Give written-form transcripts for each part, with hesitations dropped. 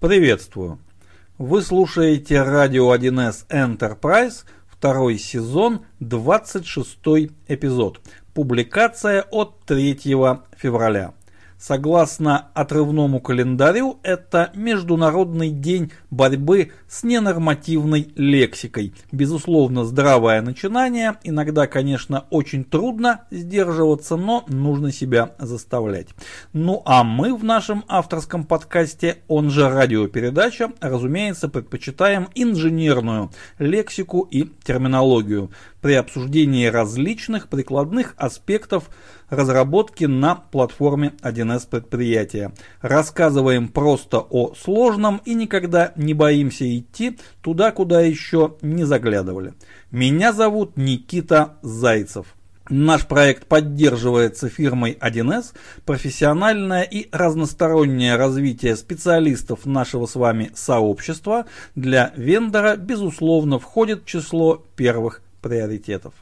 Приветствую! Вы слушаете радио 1С Enterprise, второй сезон, 26-й эпизод. Публикация от 3 февраля. Согласно отрывному календарю, это Международный день борьбы с ненормативной лексикой. Безусловно, здравое начинание. Иногда, конечно, очень трудно сдерживаться, но нужно себя заставлять. Ну а мы в нашем авторском подкасте, он же радиопередача, разумеется, предпочитаем инженерную лексику и терминологию при обсуждении различных прикладных аспектов разработки на платформе 1С предприятия. Рассказываем просто о сложном и никогда не боимся идти туда, куда еще не заглядывали. Меня зовут Никита Зайцев. Наш проект поддерживается фирмой 1С. Профессиональное и разностороннее развитие специалистов нашего с вами сообщества для вендора, безусловно, входит в число первых приоритетов.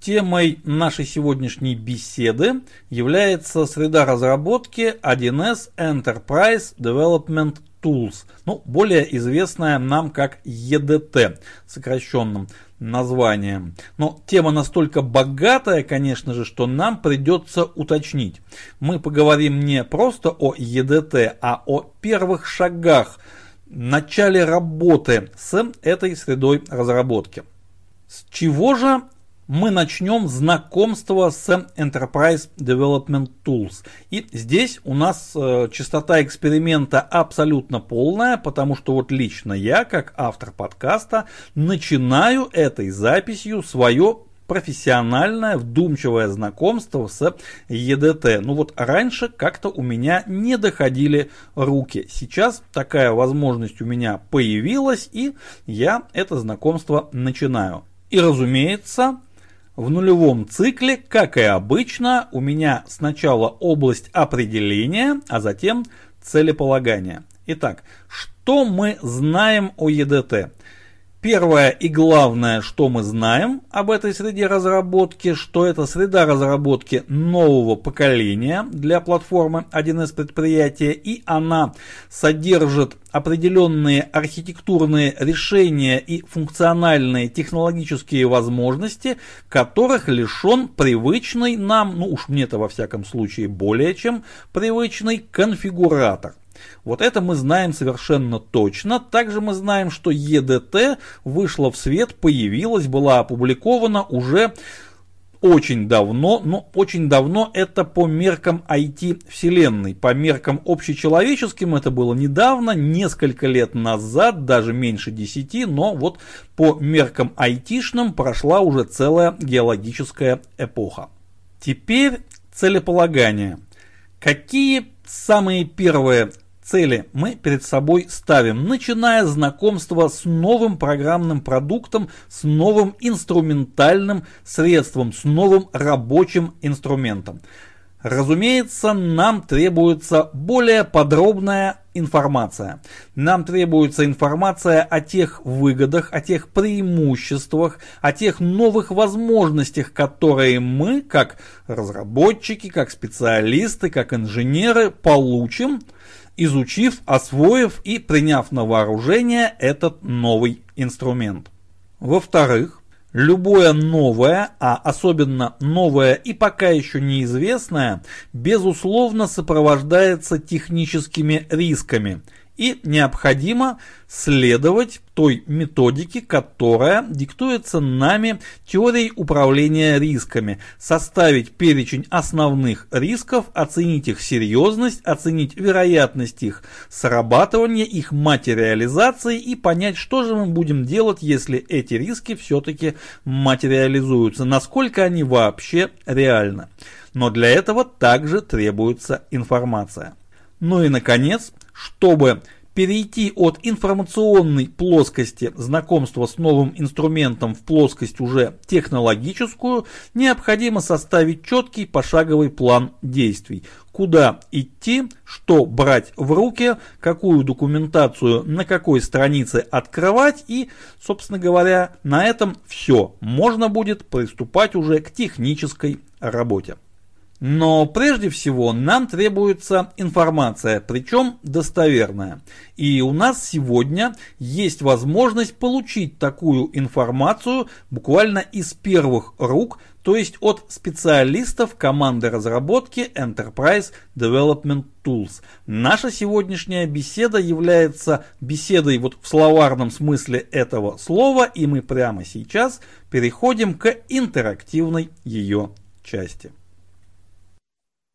Темой нашей сегодняшней беседы является среда разработки 1С Enterprise Development Tools, более известная нам как EDT, сокращенным названием. Но тема настолько богатая, конечно же, что нам придется уточнить. Мы поговорим не просто о EDT, а о первых шагах, начале работы с этой средой разработки. С чего же мы начнем знакомство с Enterprise Development Tools? И здесь у нас частота эксперимента абсолютно полная, потому что вот лично я, как автор подкаста, начинаю этой записью свое профессиональное, вдумчивое знакомство с EDT. Раньше как-то у меня не доходили руки. Сейчас такая возможность у меня появилась, и я это знакомство начинаю. И, разумеется, в нулевом цикле, как и обычно, у меня сначала область определения, а затем целеполагание. Итак, что мы знаем о EDT? Первое и главное, что мы знаем об этой среде разработки, что это среда разработки нового поколения для платформы 1С предприятия, и она содержит определенные архитектурные решения и функциональные технологические возможности, которых лишен привычный нам, уж мне-то во всяком случае более чем привычный конфигуратор. Вот это мы знаем совершенно точно. Также мы знаем, что EDT вышла в свет, появилась, была опубликована уже очень давно, но очень давно это по меркам IT-вселенной, по меркам общечеловеческим это было недавно, несколько лет назад, даже меньше 10, но вот по меркам IT-шным прошла уже целая геологическая эпоха. Теперь целеполагание. Какие самые первые цели мы перед собой ставим, начиная знакомство с новым программным продуктом, с новым инструментальным средством, с новым рабочим инструментом? Разумеется, нам требуется более подробная информация. Нам требуется информация о тех выгодах, о тех преимуществах, о тех новых возможностях, которые мы, как разработчики, как специалисты, как инженеры, получим, изучив, освоив и приняв на вооружение этот новый инструмент. Во-вторых, любое новое, а особенно новое и пока еще неизвестное, безусловно сопровождается техническими рисками, и необходимо следовать той методике, которая диктуется нами теорией управления рисками, составить перечень основных рисков, оценить их серьезность, оценить вероятность их срабатывания, их материализации и понять, что же мы будем делать, если эти риски все-таки материализуются, насколько они вообще реальны. Но для этого также требуется информация. И, наконец, чтобы перейти от информационной плоскости знакомства с новым инструментом в плоскость уже технологическую, необходимо составить четкий пошаговый план действий. Куда идти, что брать в руки, какую документацию на какой странице открывать, и, собственно говоря, на этом все. Можно будет приступать уже к технической работе. Но прежде всего нам требуется информация, причем достоверная. И у нас сегодня есть возможность получить такую информацию буквально из первых рук, то есть от специалистов команды разработки Enterprise Development Tools. Наша сегодняшняя беседа является беседой вот в словарном смысле этого слова, и мы прямо сейчас переходим к интерактивной ее части.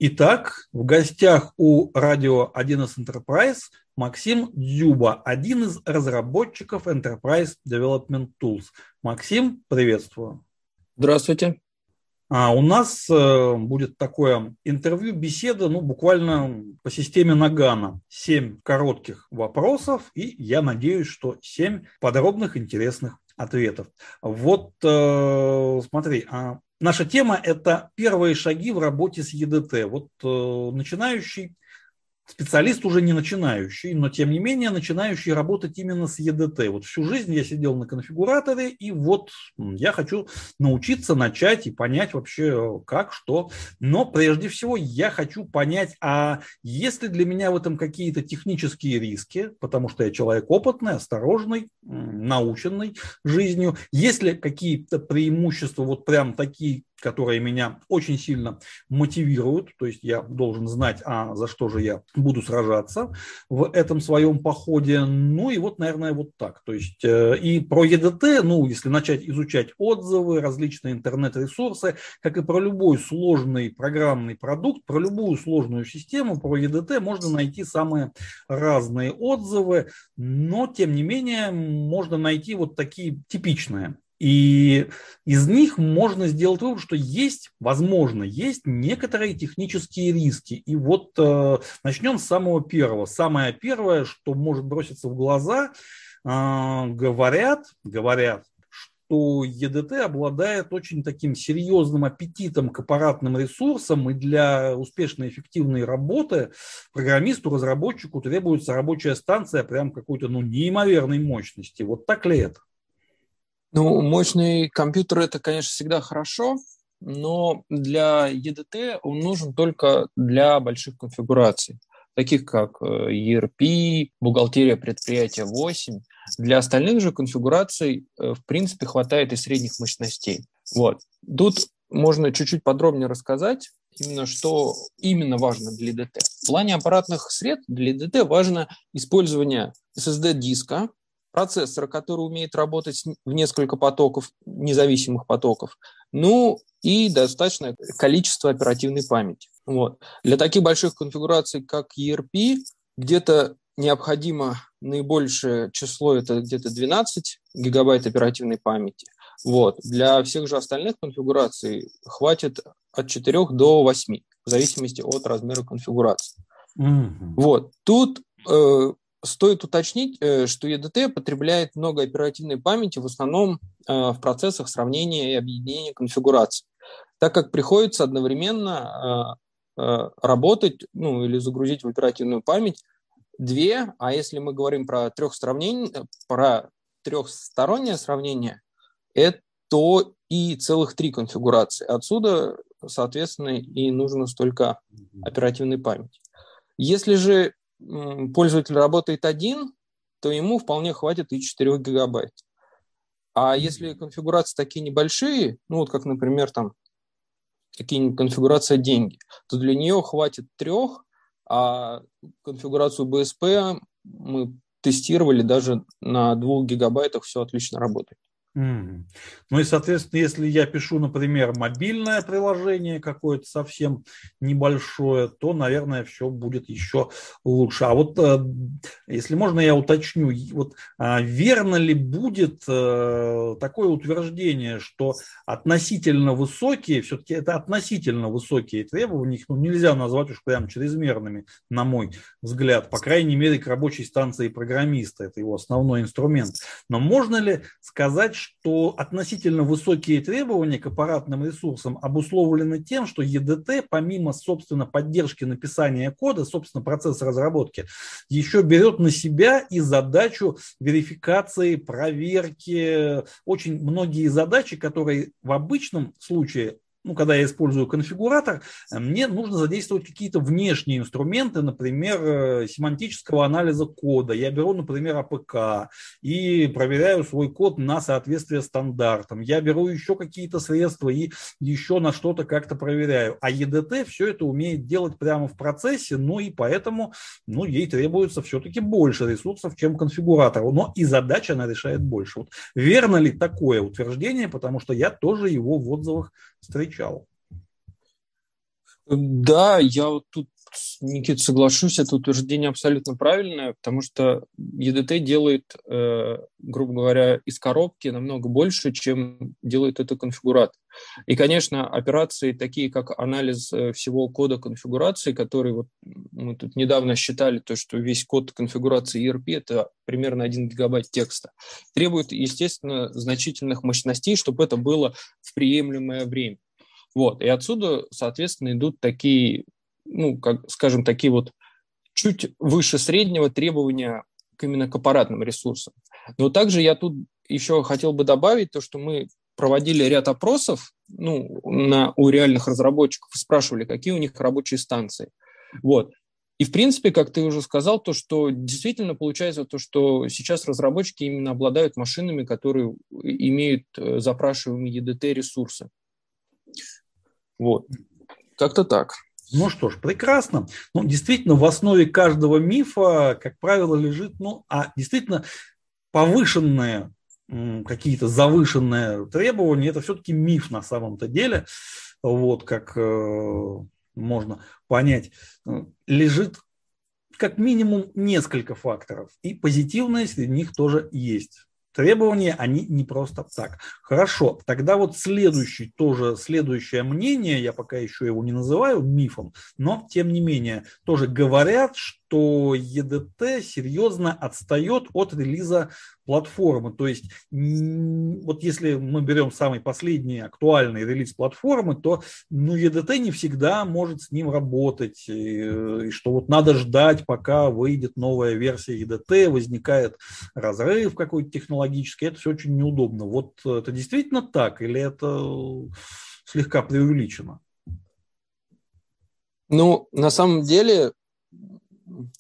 Итак, в гостях у радио 1С Enterprise Максим Дзюба, один из разработчиков Enterprise Development Tools. Максим, приветствую. Здравствуйте. У нас будет такое интервью, беседа, буквально по системе Нагана. 7 коротких вопросов, и я надеюсь, что 7 подробных интересных ответов. Смотри, наша тема – это первые шаги в работе с ЕДТ. Начинающий специалист, уже не начинающий, но тем не менее начинающий работать именно с ЕДТ. Всю жизнь я сидел на конфигураторе, и я хочу научиться, начать и понять вообще как, что. Но прежде всего я хочу понять, а есть ли для меня в этом какие-то технические риски, потому что я человек опытный, осторожный, наученный жизнью. Есть ли какие-то преимущества, прям такие, которые меня очень сильно мотивируют, то есть я должен знать, за что же я буду сражаться в этом своем походе. Наверное, так. То есть и про ЕДТ, если начать изучать отзывы, различные интернет-ресурсы, как и про любой сложный программный продукт, про любую сложную систему, про ЕДТ можно найти самые разные отзывы, но, тем не менее, можно найти такие типичные. И из них можно сделать вывод, что есть некоторые технические риски. И начнем с самого первого. Самое первое, что может броситься в глаза, говорят, что ЕДТ обладает очень таким серьезным аппетитом к аппаратным ресурсам, и для успешной эффективной работы программисту, разработчику требуется рабочая станция прям какой-то неимоверной мощности. Так ли это? Мощный компьютер – это, конечно, всегда хорошо, но для ЕДТ он нужен только для больших конфигураций, таких как ERP, бухгалтерия предприятия 8. Для остальных же конфигураций, в принципе, хватает и средних мощностей. Тут можно чуть-чуть подробнее рассказать, что именно важно для ЕДТ. В плане аппаратных средств для ЕДТ важно использование SSD-диска, процессора, который умеет работать в несколько потоков, независимых потоков, и достаточное количество оперативной памяти. Для таких больших конфигураций, как ERP, где-то необходимо наибольшее число, это где-то 12 гигабайт оперативной памяти. Для всех же остальных конфигураций хватит от 4 до 8, в зависимости от размера конфигурации. Mm-hmm. Стоит уточнить, что ЕДТ потребляет много оперативной памяти в основном в процессах сравнения и объединения конфигураций, так как приходится одновременно работать или загрузить в оперативную память 2, а если мы говорим про трехстороннее сравнение, то и целых 3 конфигурации. Отсюда, соответственно, и нужно столько оперативной памяти. Если же пользователь работает один, то ему вполне хватит и 4 гигабайт. А если конфигурации такие небольшие, как, например, какие-нибудь конфигурации деньги, то для нее хватит 3, а конфигурацию БСП мы тестировали, даже на 2 гигабайтах все отлично работает. И, соответственно, если я пишу, например, мобильное приложение какое-то совсем небольшое, то, наверное, все будет еще лучше. А если можно, я уточню, верно ли будет такое утверждение, что относительно высокие, все-таки это относительно высокие требования, их нельзя назвать уж прям чрезмерными, на мой взгляд, по крайней мере, к рабочей станции программиста, это его основной инструмент. Но можно ли сказать, что относительно высокие требования к аппаратным ресурсам обусловлены тем, что ЕДТ, помимо, собственно, поддержки написания кода, собственно, процесса разработки, еще берет на себя и задачу верификации, проверки. Очень многие задачи, которые в обычном случае ну, когда я использую конфигуратор, мне нужно задействовать какие-то внешние инструменты, например, семантического анализа кода. Я беру, например, АПК и проверяю свой код на соответствие стандартам. Я беру еще какие-то средства и еще на что-то как-то проверяю. А EDT все это умеет делать прямо в процессе, ну и поэтому ей требуется все-таки больше ресурсов, чем конфигуратору. Но и задача она решает больше. Вот верно ли такое утверждение? Потому что я тоже его в отзывах встречал. Да, я вот тут, Никита, соглашусь, это утверждение абсолютно правильное, потому что EDT делает, грубо говоря, из коробки намного больше, чем делает это конфигуратор. И, конечно, операции такие, как анализ всего кода конфигурации, который вот мы тут недавно считали, то, что весь код конфигурации ERP – это примерно 1 гигабайт текста, требует, естественно, значительных мощностей, чтобы это было в приемлемое время. Вот. И отсюда, соответственно, идут такие, такие вот чуть выше среднего требования именно к аппаратным ресурсам. Но также я тут еще хотел бы добавить то, что мы проводили ряд опросов у реальных разработчиков и спрашивали, какие у них рабочие станции. Вот. И, в принципе, как ты уже сказал, то, что действительно получается то, что сейчас разработчики именно обладают машинами, которые имеют запрашиваемые EDT-ресурсы. Вот. Как-то так. Ну что ж, прекрасно. Действительно, в основе каждого мифа, как правило, лежит, действительно, повышенные какие-то завышенные требования. Это все-таки миф на самом-то деле. Вот как можно понять. Лежит как минимум несколько факторов. И позитивные среди них тоже есть. Требования, они не просто так. Хорошо, тогда вот следующее мнение, я пока еще его не называю мифом, но тем не менее тоже говорят, что EDT серьезно отстает от релиза платформы. То есть вот если мы берем самый последний актуальный релиз платформы, то EDT не всегда может с ним работать. И что вот надо ждать, пока выйдет новая версия EDT, возникает разрыв какой-то технологический. Это все очень неудобно. Вот это действительно так или это слегка преувеличено? На самом деле...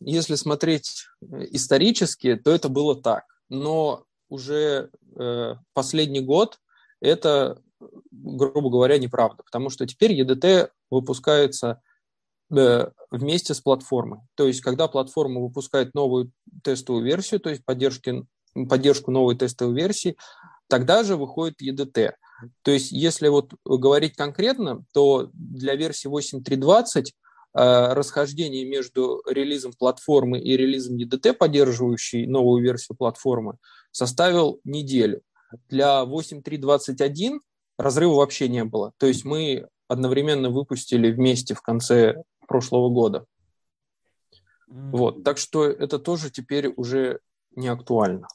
Если смотреть исторически, то это было так. Но уже последний год это, грубо говоря, неправда, потому что теперь EDT выпускается вместе с платформой. То есть, когда платформа выпускает новую тестовую версию, то есть поддержку новой тестовой версии, тогда же выходит EDT. То есть, если вот говорить конкретно, то для версии 8.3.20 расхождение между релизом платформы и релизом EDT, поддерживающей новую версию платформы, составил неделю. Для 8.3.21 разрыва вообще не было. То есть мы одновременно выпустили вместе в конце прошлого года. Вот. Так что это тоже теперь уже не актуально.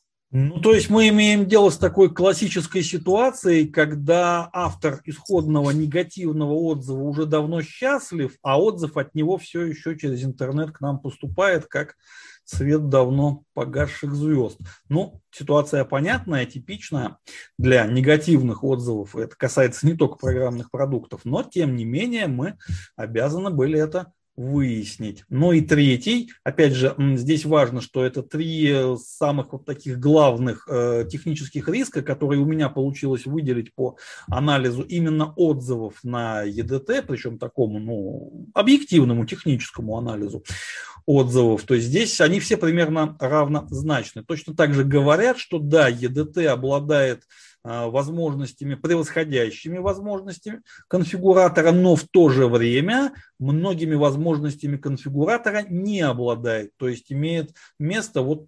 То есть мы имеем дело с такой классической ситуацией, когда автор исходного негативного отзыва уже давно счастлив, а отзыв от него все еще через интернет к нам поступает, как свет давно погасших звезд. Ситуация понятная, типичная для негативных отзывов. Это касается не только программных продуктов, но тем не менее мы обязаны были это выяснить. И третий, опять же, здесь важно, что это 3 самых вот таких главных технических риска, которые у меня получилось выделить по анализу именно отзывов на EDT, причем такому, объективному техническому анализу отзывов. То есть здесь они все примерно равнозначны. Точно так же говорят, что да, EDT обладает возможностями, превосходящими возможностями конфигуратора, но в то же время многими возможностями конфигуратора не обладает. То есть имеет место вот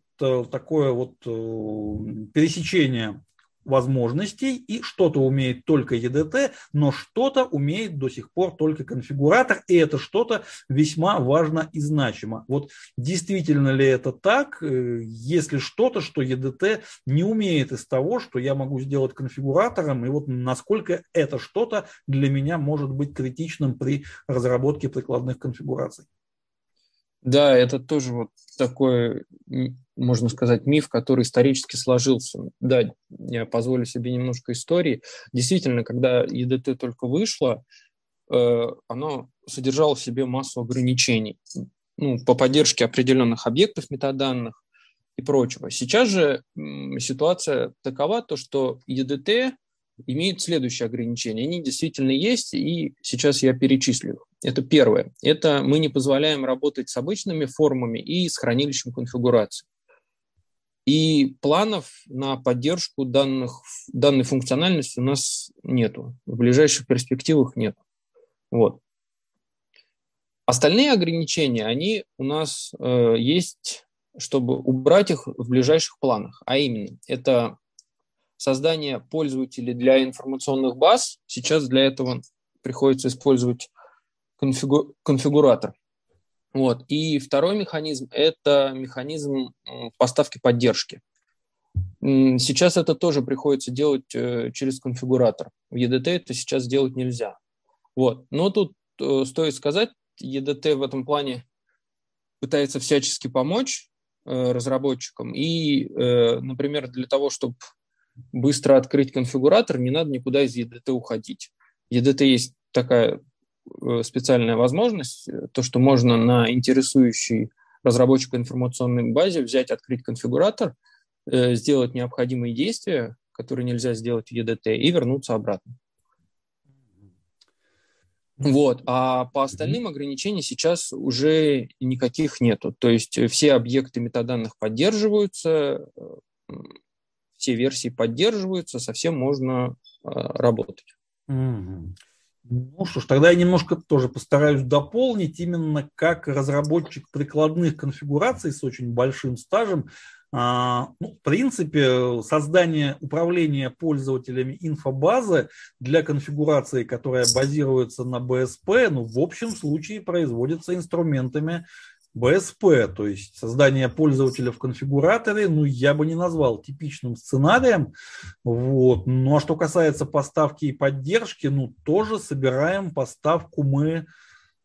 такое вот пересечение возможностей, и что-то умеет только EDT, но что-то умеет до сих пор только конфигуратор, и это что-то весьма важно и значимо. Вот действительно ли это так, если что-то, что EDT не умеет из того, что я могу сделать конфигуратором, и вот насколько это что-то для меня может быть критичным при разработке прикладных конфигураций? Да, это тоже вот такое можно сказать, миф, который исторически сложился. Да, я позволю себе немножко истории. Действительно, когда EDT только вышло, оно содержало в себе массу ограничений, по поддержке определенных объектов метаданных и прочего. Сейчас же ситуация такова, то, что EDT имеет следующие ограничения. Они действительно есть, и сейчас я перечислю их. Это первое. Это мы не позволяем работать с обычными формами и с хранилищем конфигурации. И планов на поддержку данной функциональности у нас нету. В ближайших перспективах нет. Вот. Остальные ограничения, они у нас есть, чтобы убрать их в ближайших планах. А именно, это создание пользователей для информационных баз. Сейчас для этого приходится использовать конфигуратор. Вот. И второй механизм – это механизм поставки поддержки. Сейчас это тоже приходится делать через конфигуратор. В EDT это сейчас делать нельзя. Вот. Но тут стоит сказать, EDT в этом плане пытается всячески помочь разработчикам. И, например, для того, чтобы быстро открыть конфигуратор, не надо никуда из EDT уходить. В EDT есть такая специальная возможность, то, что можно на интересующей разработчика информационной базе взять, открыть конфигуратор, сделать необходимые действия, которые нельзя сделать в EDT, и вернуться обратно. Вот. А по остальным ограничениям сейчас уже никаких нету. То есть все объекты метаданных поддерживаются, все версии поддерживаются, совсем можно работать. Mm-hmm. Ну что ж, тогда я немножко тоже постараюсь дополнить, именно как разработчик прикладных конфигураций с очень большим стажем. В принципе, создание управления пользователями инфобазы для конфигурации, которая базируется на БСП, в общем случае производится инструментами БСП, то есть создание пользователя в конфигураторе, я бы не назвал типичным сценарием. Вот. Ну, а что касается поставки и поддержки, тоже собираем поставку мы,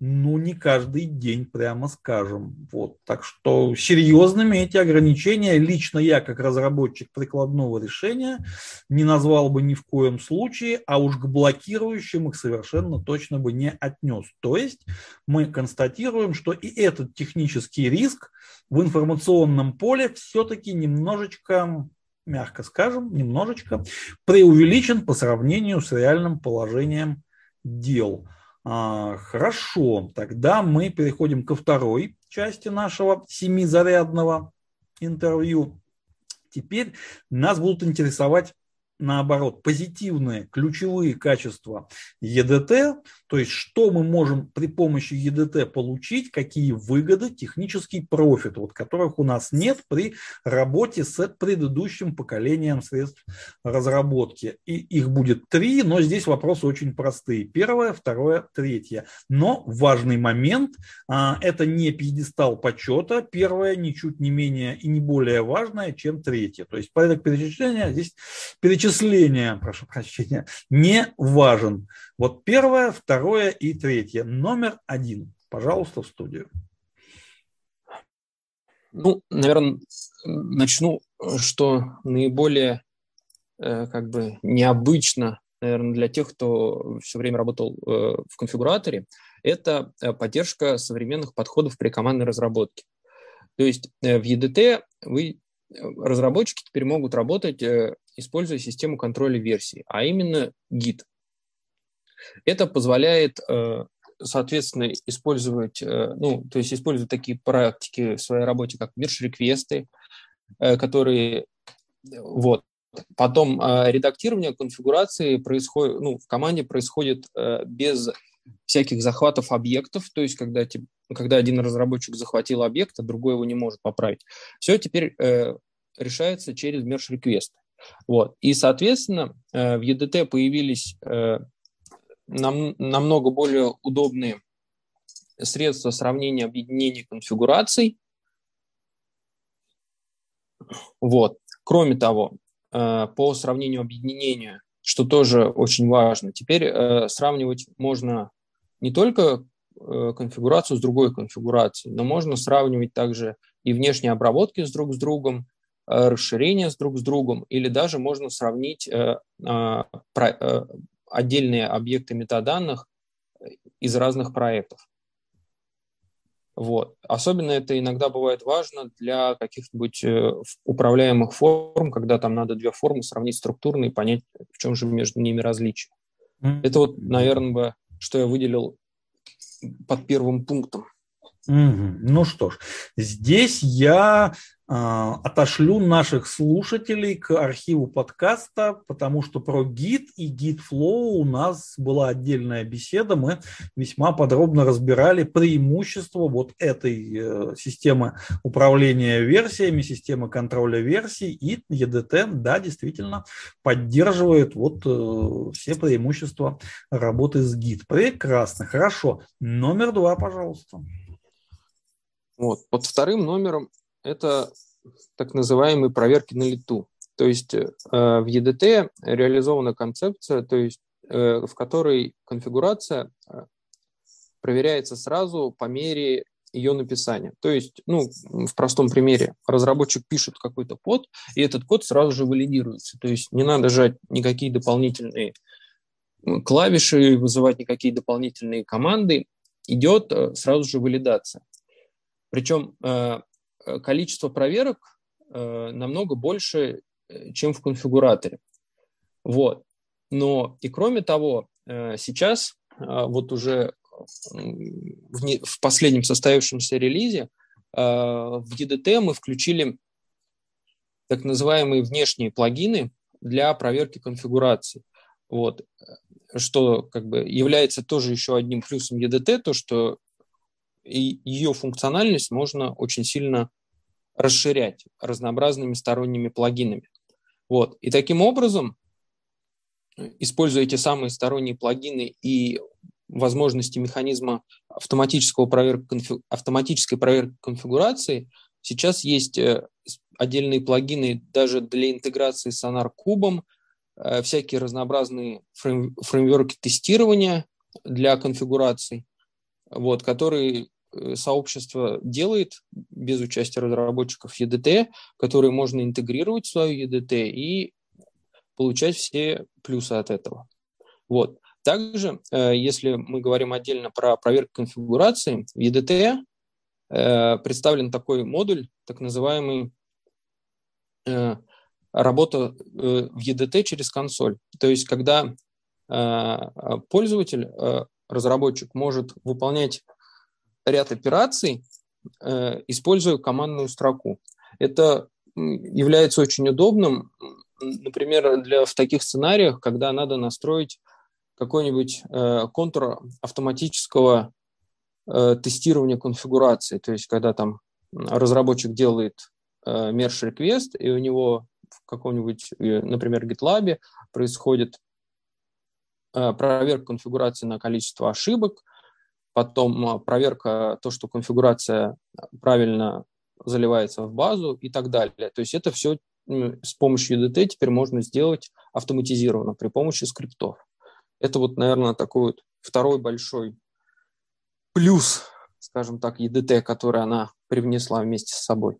не каждый день, прямо скажем. Вот. Так что серьезными эти ограничения лично я, как разработчик прикладного решения, не назвал бы ни в коем случае, а уж к блокирующим их совершенно точно бы не отнес. То есть мы констатируем, что и этот технический риск в информационном поле все-таки немножечко, мягко скажем, преувеличен по сравнению с реальным положением дел. Хорошо, тогда мы переходим ко второй части нашего семизарядного интервью. Теперь нас будут интересовать, наоборот, позитивные ключевые качества EDT, то есть что мы можем при помощи EDT получить, какие выгоды, технический профит, которых у нас нет при работе с предыдущим поколением средств разработки. И их будет 3, но здесь вопросы очень простые. 1, 2, 3. Но важный момент – это не пьедестал почета. 1 ничуть не менее и не более важное, чем 3. То есть порядок перечисления здесь прошу прощения, не важен. 1, 2 и 3. Номер 1, пожалуйста, в студию. Наверное, начну, что наиболее необычно, наверное, для тех, кто все время работал в конфигураторе, это поддержка современных подходов при командной разработке. То есть в EDT разработчики теперь могут работать, используя систему контроля версий, а именно Git. Это позволяет, соответственно, использовать, использовать такие практики в своей работе, как мерж-реквесты, которые, Потом редактирование конфигурации происходит, в команде происходит без всяких захватов объектов, то есть когда один разработчик захватил объект, а другой его не может поправить. Все теперь решается через мерж-реквесты. Вот. И, соответственно, в EDT появились намного более удобные средства сравнения объединения конфигураций. Вот. Кроме того, по сравнению объединения, что тоже очень важно, теперь сравнивать можно не только конфигурацию с другой конфигурацией. Но можно сравнивать также и внешние обработки с друг с другом, расширения с друг с другом, или даже можно сравнить отдельные объекты метаданных из разных проектов. Вот. Особенно это иногда бывает важно для каких-нибудь управляемых форм, когда там надо две формы сравнить структурно и понять, в чем же между ними различие. Mm-hmm. Это вот, наверное, что я выделил под первым пунктом. Mm-hmm. Ну что ж, здесь я отошлю наших слушателей к архиву подкаста, потому что про Git и GitFlow у нас была отдельная беседа. Мы весьма подробно разбирали преимущества вот этой системы управления версиями, системы контроля версий, и EDT, да, действительно поддерживает вот все преимущества работы с Git. Прекрасно, хорошо. Номер два, пожалуйста. Вот, под вторым номером это так называемые проверки на лету. То есть в EDT реализована концепция, то есть, в которой конфигурация проверяется сразу по мере ее написания. То есть, ну, в простом примере, разработчик пишет какой-то код, и этот код сразу же валидируется. То есть не надо жать никакие дополнительные клавиши, вызывать никакие дополнительные команды. Идет сразу же валидация. Причем количество проверок намного больше, чем в конфигураторе. Вот. Но и кроме того, сейчас вот уже в последнем состоявшемся релизе в EDT мы включили так называемые внешние плагины для проверки конфигурации. Вот. Что как бы является тоже еще одним плюсом EDT, то что и ее функциональность можно очень сильно расширять разнообразными сторонними плагинами. Вот. И таким образом, используя те самые сторонние плагины и возможности механизма автоматической проверки конфигурации, сейчас есть отдельные плагины даже для интеграции с AnarCube, всякие разнообразные фреймворки тестирования для конфигураций, вот, которые сообщество делает без участия разработчиков EDT, которые можно интегрировать в свою EDT и получать все плюсы от этого. Вот. Также, если мы говорим отдельно про проверку конфигурации, в EDT представлен такой модуль, так называемый работа в EDT через консоль. То есть, когда пользователь, разработчик, может выполнять ряд операций, используя командную строку. Это является очень удобным, например, в таких сценариях, когда надо настроить какой-нибудь контур автоматического тестирования конфигурации, то есть когда там разработчик делает merge request, и у него в каком-нибудь, например, GitLab происходит проверка конфигурации на количество ошибок, потом проверка то, что конфигурация правильно заливается в базу и так далее. То есть это все с помощью EDT теперь можно сделать автоматизированно при помощи скриптов. Это вот, наверное, такой вот второй большой плюс, скажем так, EDT, который она привнесла вместе с собой.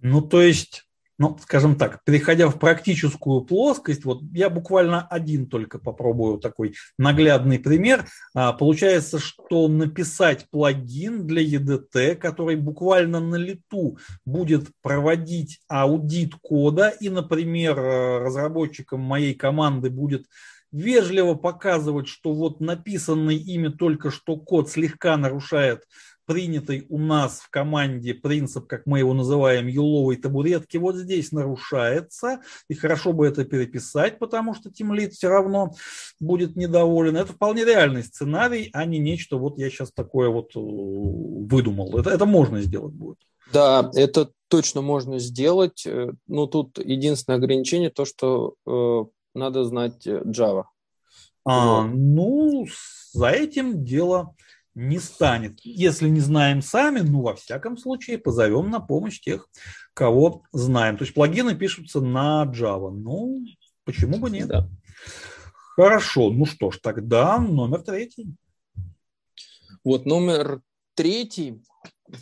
Ну, то есть... Ну, скажем так, переходя в практическую плоскость, вот я буквально один только попробую такой наглядный пример. Получается, что написать плагин для EDT, который буквально на лету будет проводить аудит кода, и, например, разработчикам моей команды будет вежливо показывать, что вот написанный ими только что код слегка нарушает принятый у нас в команде принцип, как мы его называем, еловой табуретки, вот здесь нарушается, и хорошо бы это переписать, потому что тимлид все равно будет недоволен. Это вполне реальный сценарий, а не нечто, вот я сейчас такое вот выдумал. Это можно сделать будет. Да, это точно можно сделать, но тут единственное ограничение то, что надо знать Java. Ну, за этим дело... не станет. Если не знаем сами, ну, во всяком случае, позовем на помощь тех, кого знаем. То есть плагины пишутся на Java. Ну, почему бы нет? Да. Хорошо. Ну что ж, тогда номер третий. Вот номер третий.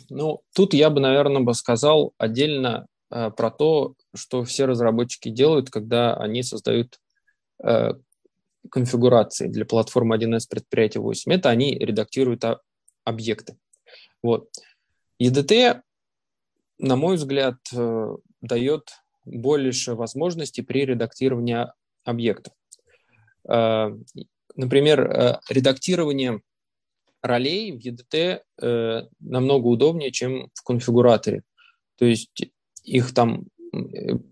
Ну, тут я бы, наверное, сказал отдельно про то, что все разработчики делают, когда они создают конфигурации для платформы 1С предприятия 8. Это они редактируют объекты. Вот. EDT, на мой взгляд, дает больше возможностей при редактировании объектов. Например, редактирование ролей в EDT намного удобнее, чем в конфигураторе. То есть их там,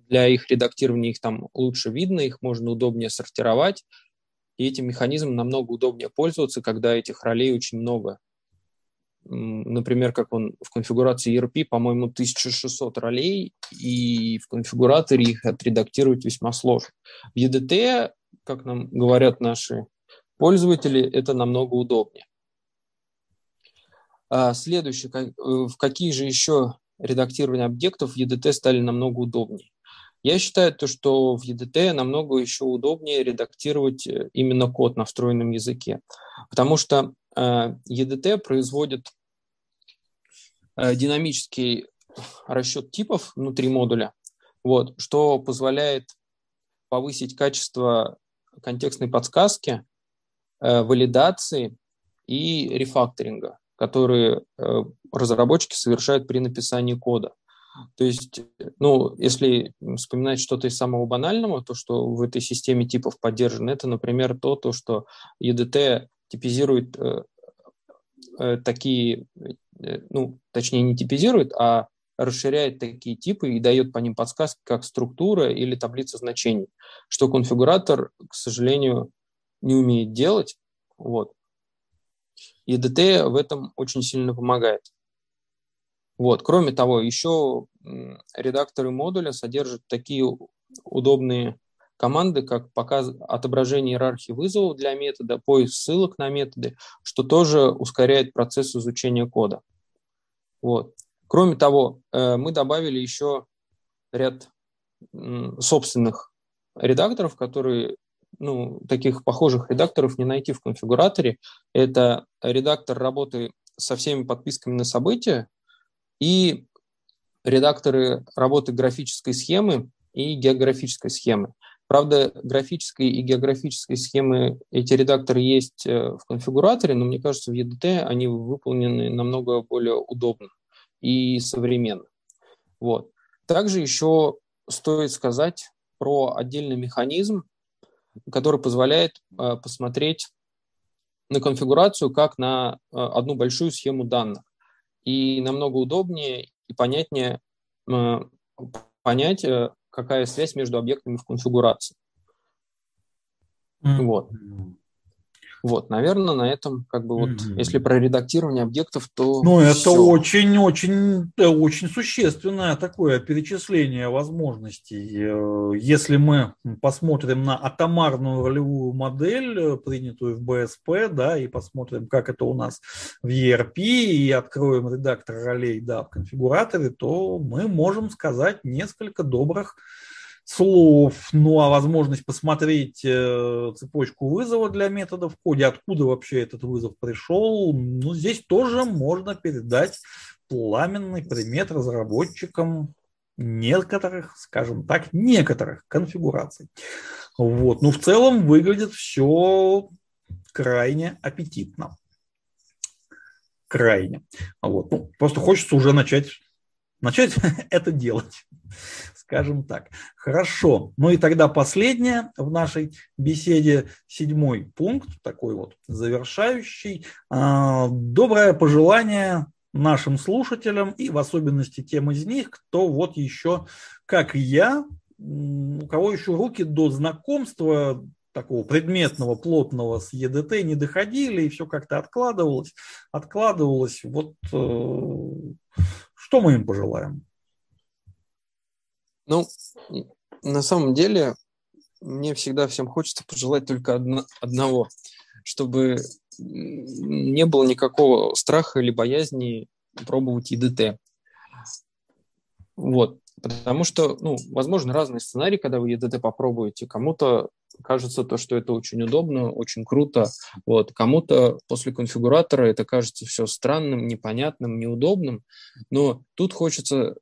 для их редактирования их там лучше видно, их можно удобнее сортировать, и этим механизмом намного удобнее пользоваться, когда этих ролей очень много. Например, как он в конфигурации ERP, по-моему, 1600 ролей, и в конфигураторе их отредактировать весьма сложно. В EDT, как нам говорят наши пользователи, это намного удобнее. Следующее, в какие же еще редактирование объектов в EDT стали намного удобнее? Я считаю, что в EDT намного еще удобнее редактировать именно код на встроенном языке, потому что EDT производит динамический расчет типов внутри модуля, вот, что позволяет повысить качество контекстной подсказки, валидации и рефакторинга, которые разработчики совершают при написании кода. То есть, ну, если вспоминать что-то из самого банального, то, что в этой системе типов поддержано, это, например, то, что EDT типизирует такие, ну, точнее, не типизирует, а расширяет такие типы и дает по ним подсказки, как структура или таблица значений, что конфигуратор, к сожалению, не умеет делать. Вот. EDT в этом очень сильно помогает. Вот. Кроме того, еще редакторы модуля содержат такие удобные команды, как показ, отображение иерархии вызовов для метода, поиск ссылок на методы, что тоже ускоряет процесс изучения кода. Вот. Кроме того, мы добавили еще ряд собственных редакторов, которые, ну, таких похожих редакторов не найти в конфигураторе. Это редактор работы со всеми подписками на события, и редакторы работы графической схемы и географической схемы. Правда, графической и географической схемы эти редакторы есть в конфигураторе, но мне кажется, в EDT они выполнены намного более удобно и современно. Вот. Также еще стоит сказать про отдельный механизм, который позволяет посмотреть на конфигурацию как на одну большую схему данных. И намного удобнее и понятнее понять, какая связь между объектами в конфигурации. Mm-hmm. Вот. Вот, наверное, на этом, как бы, вот, если про редактирование объектов, то... Ну, это очень существенное такое перечисление возможностей. Если мы посмотрим на атомарную ролевую модель, принятую в БСП, да, и посмотрим, как это у нас в ERP, и откроем редактор ролей, да, в конфигураторе, то мы можем сказать несколько добрых слов, ну а возможность посмотреть цепочку вызова для метода в коде, откуда вообще этот вызов пришел, ну здесь тоже можно передать пламенный примет разработчикам некоторых, скажем так, некоторых конфигураций. Вот, ну в целом выглядит все крайне аппетитно. Крайне. Вот, ну, просто хочется уже начать это делать. Скажем так. Хорошо. Ну и тогда последнее в нашей беседе, 7-й пункт, такой вот завершающий. Доброе пожелание нашим слушателям и в особенности тем из них, кто вот еще, как и я, у кого еще руки до знакомства такого предметного, плотного с EDT не доходили, и все как-то откладывалось. Вот что мы им пожелаем? Ну, на самом деле, мне всегда всем хочется пожелать только одного, чтобы не было никакого страха или боязни пробовать EDT. Вот, потому что, ну, возможно, разные сценарии, когда вы EDT попробуете. Кому-то кажется, то, что это очень удобно, очень круто. Вот. Кому-то после конфигуратора это кажется все странным, непонятным, неудобным. Но тут хочется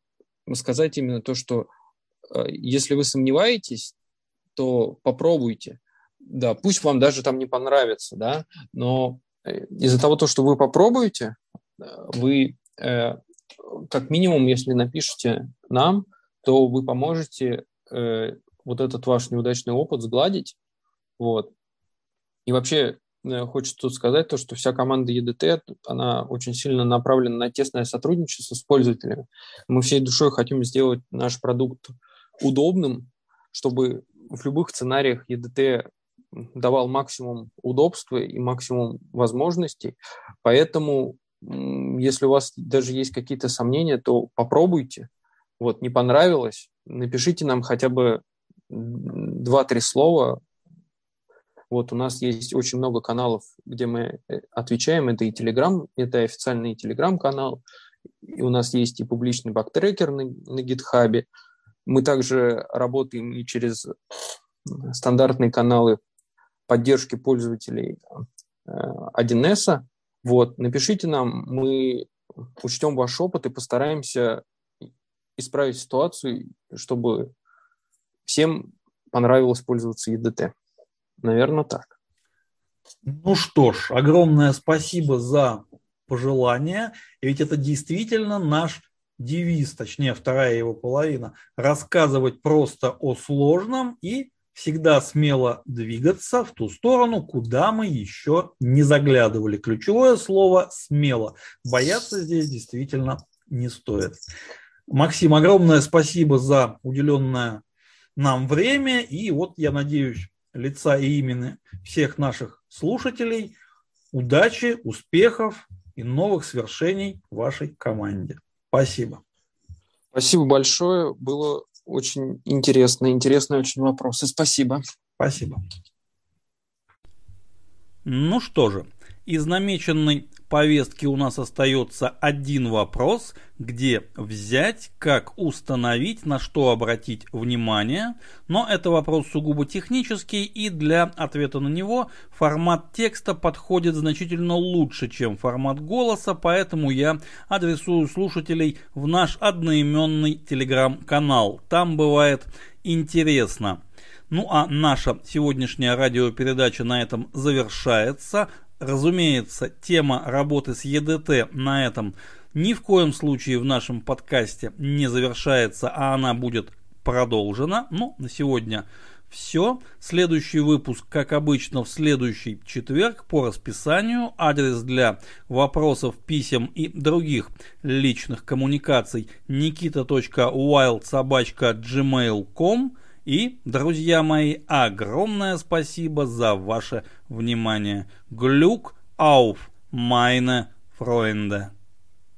сказать именно то, что если вы сомневаетесь, то попробуйте. Да, пусть вам даже там не понравится, да, но из-за того, что вы попробуете, вы как минимум, если напишите нам, то вы поможете вот этот ваш неудачный опыт сгладить. Вот. И вообще хочется тут сказать то, что вся команда EDT, она очень сильно направлена на тесное сотрудничество с пользователями. Мы всей душой хотим сделать наш продукт удобным, чтобы в любых сценариях EDT давал максимум удобства и максимум возможностей. Поэтому, если у вас даже есть какие-то сомнения, то попробуйте. Вот, не понравилось, напишите нам хотя бы 2-3 слова. Вот, у нас есть очень много каналов, где мы отвечаем. Это и Telegram, это официальный Telegram-канал. И у нас есть и публичный бактрекер на GitHub. Мы также работаем и через стандартные каналы поддержки пользователей 1С. Вот, напишите нам, мы учтем ваш опыт и постараемся исправить ситуацию, чтобы всем понравилось пользоваться EDT. Наверное, так. Ну что ж, огромное спасибо за пожелания. Ведь это действительно наш девиз, точнее, вторая его половина. Рассказывать просто о сложном и всегда смело двигаться в ту сторону, куда мы еще не заглядывали. Ключевое слово «смело». Бояться здесь действительно не стоит. Максим, огромное спасибо за уделенное нам время. И вот, я надеюсь, лица и имени всех наших слушателей, удачи, успехов и новых свершений вашей команде. Спасибо. Спасибо большое. Было очень интересно. Интересные очень вопросы. Спасибо. Спасибо. Ну что же, из намеченной повестки у нас остается один вопрос, где взять, как установить, на что обратить внимание. Но это вопрос сугубо технический, и для ответа на него формат текста подходит значительно лучше, чем формат голоса, поэтому я адресую слушателей в наш одноименный телеграм-канал. Там бывает интересно. Ну а наша сегодняшняя радиопередача на этом завершается. Разумеется, тема работы с EDT на этом ни в коем случае в нашем подкасте не завершается, а она будет продолжена. Ну, на сегодня все. Следующий выпуск, как обычно, в следующий четверг по расписанию. Адрес для вопросов, писем и других личных коммуникаций nikita.wild@gmail.com. И, друзья мои, огромное спасибо за ваше внимание. Glück auf, meine Freunde!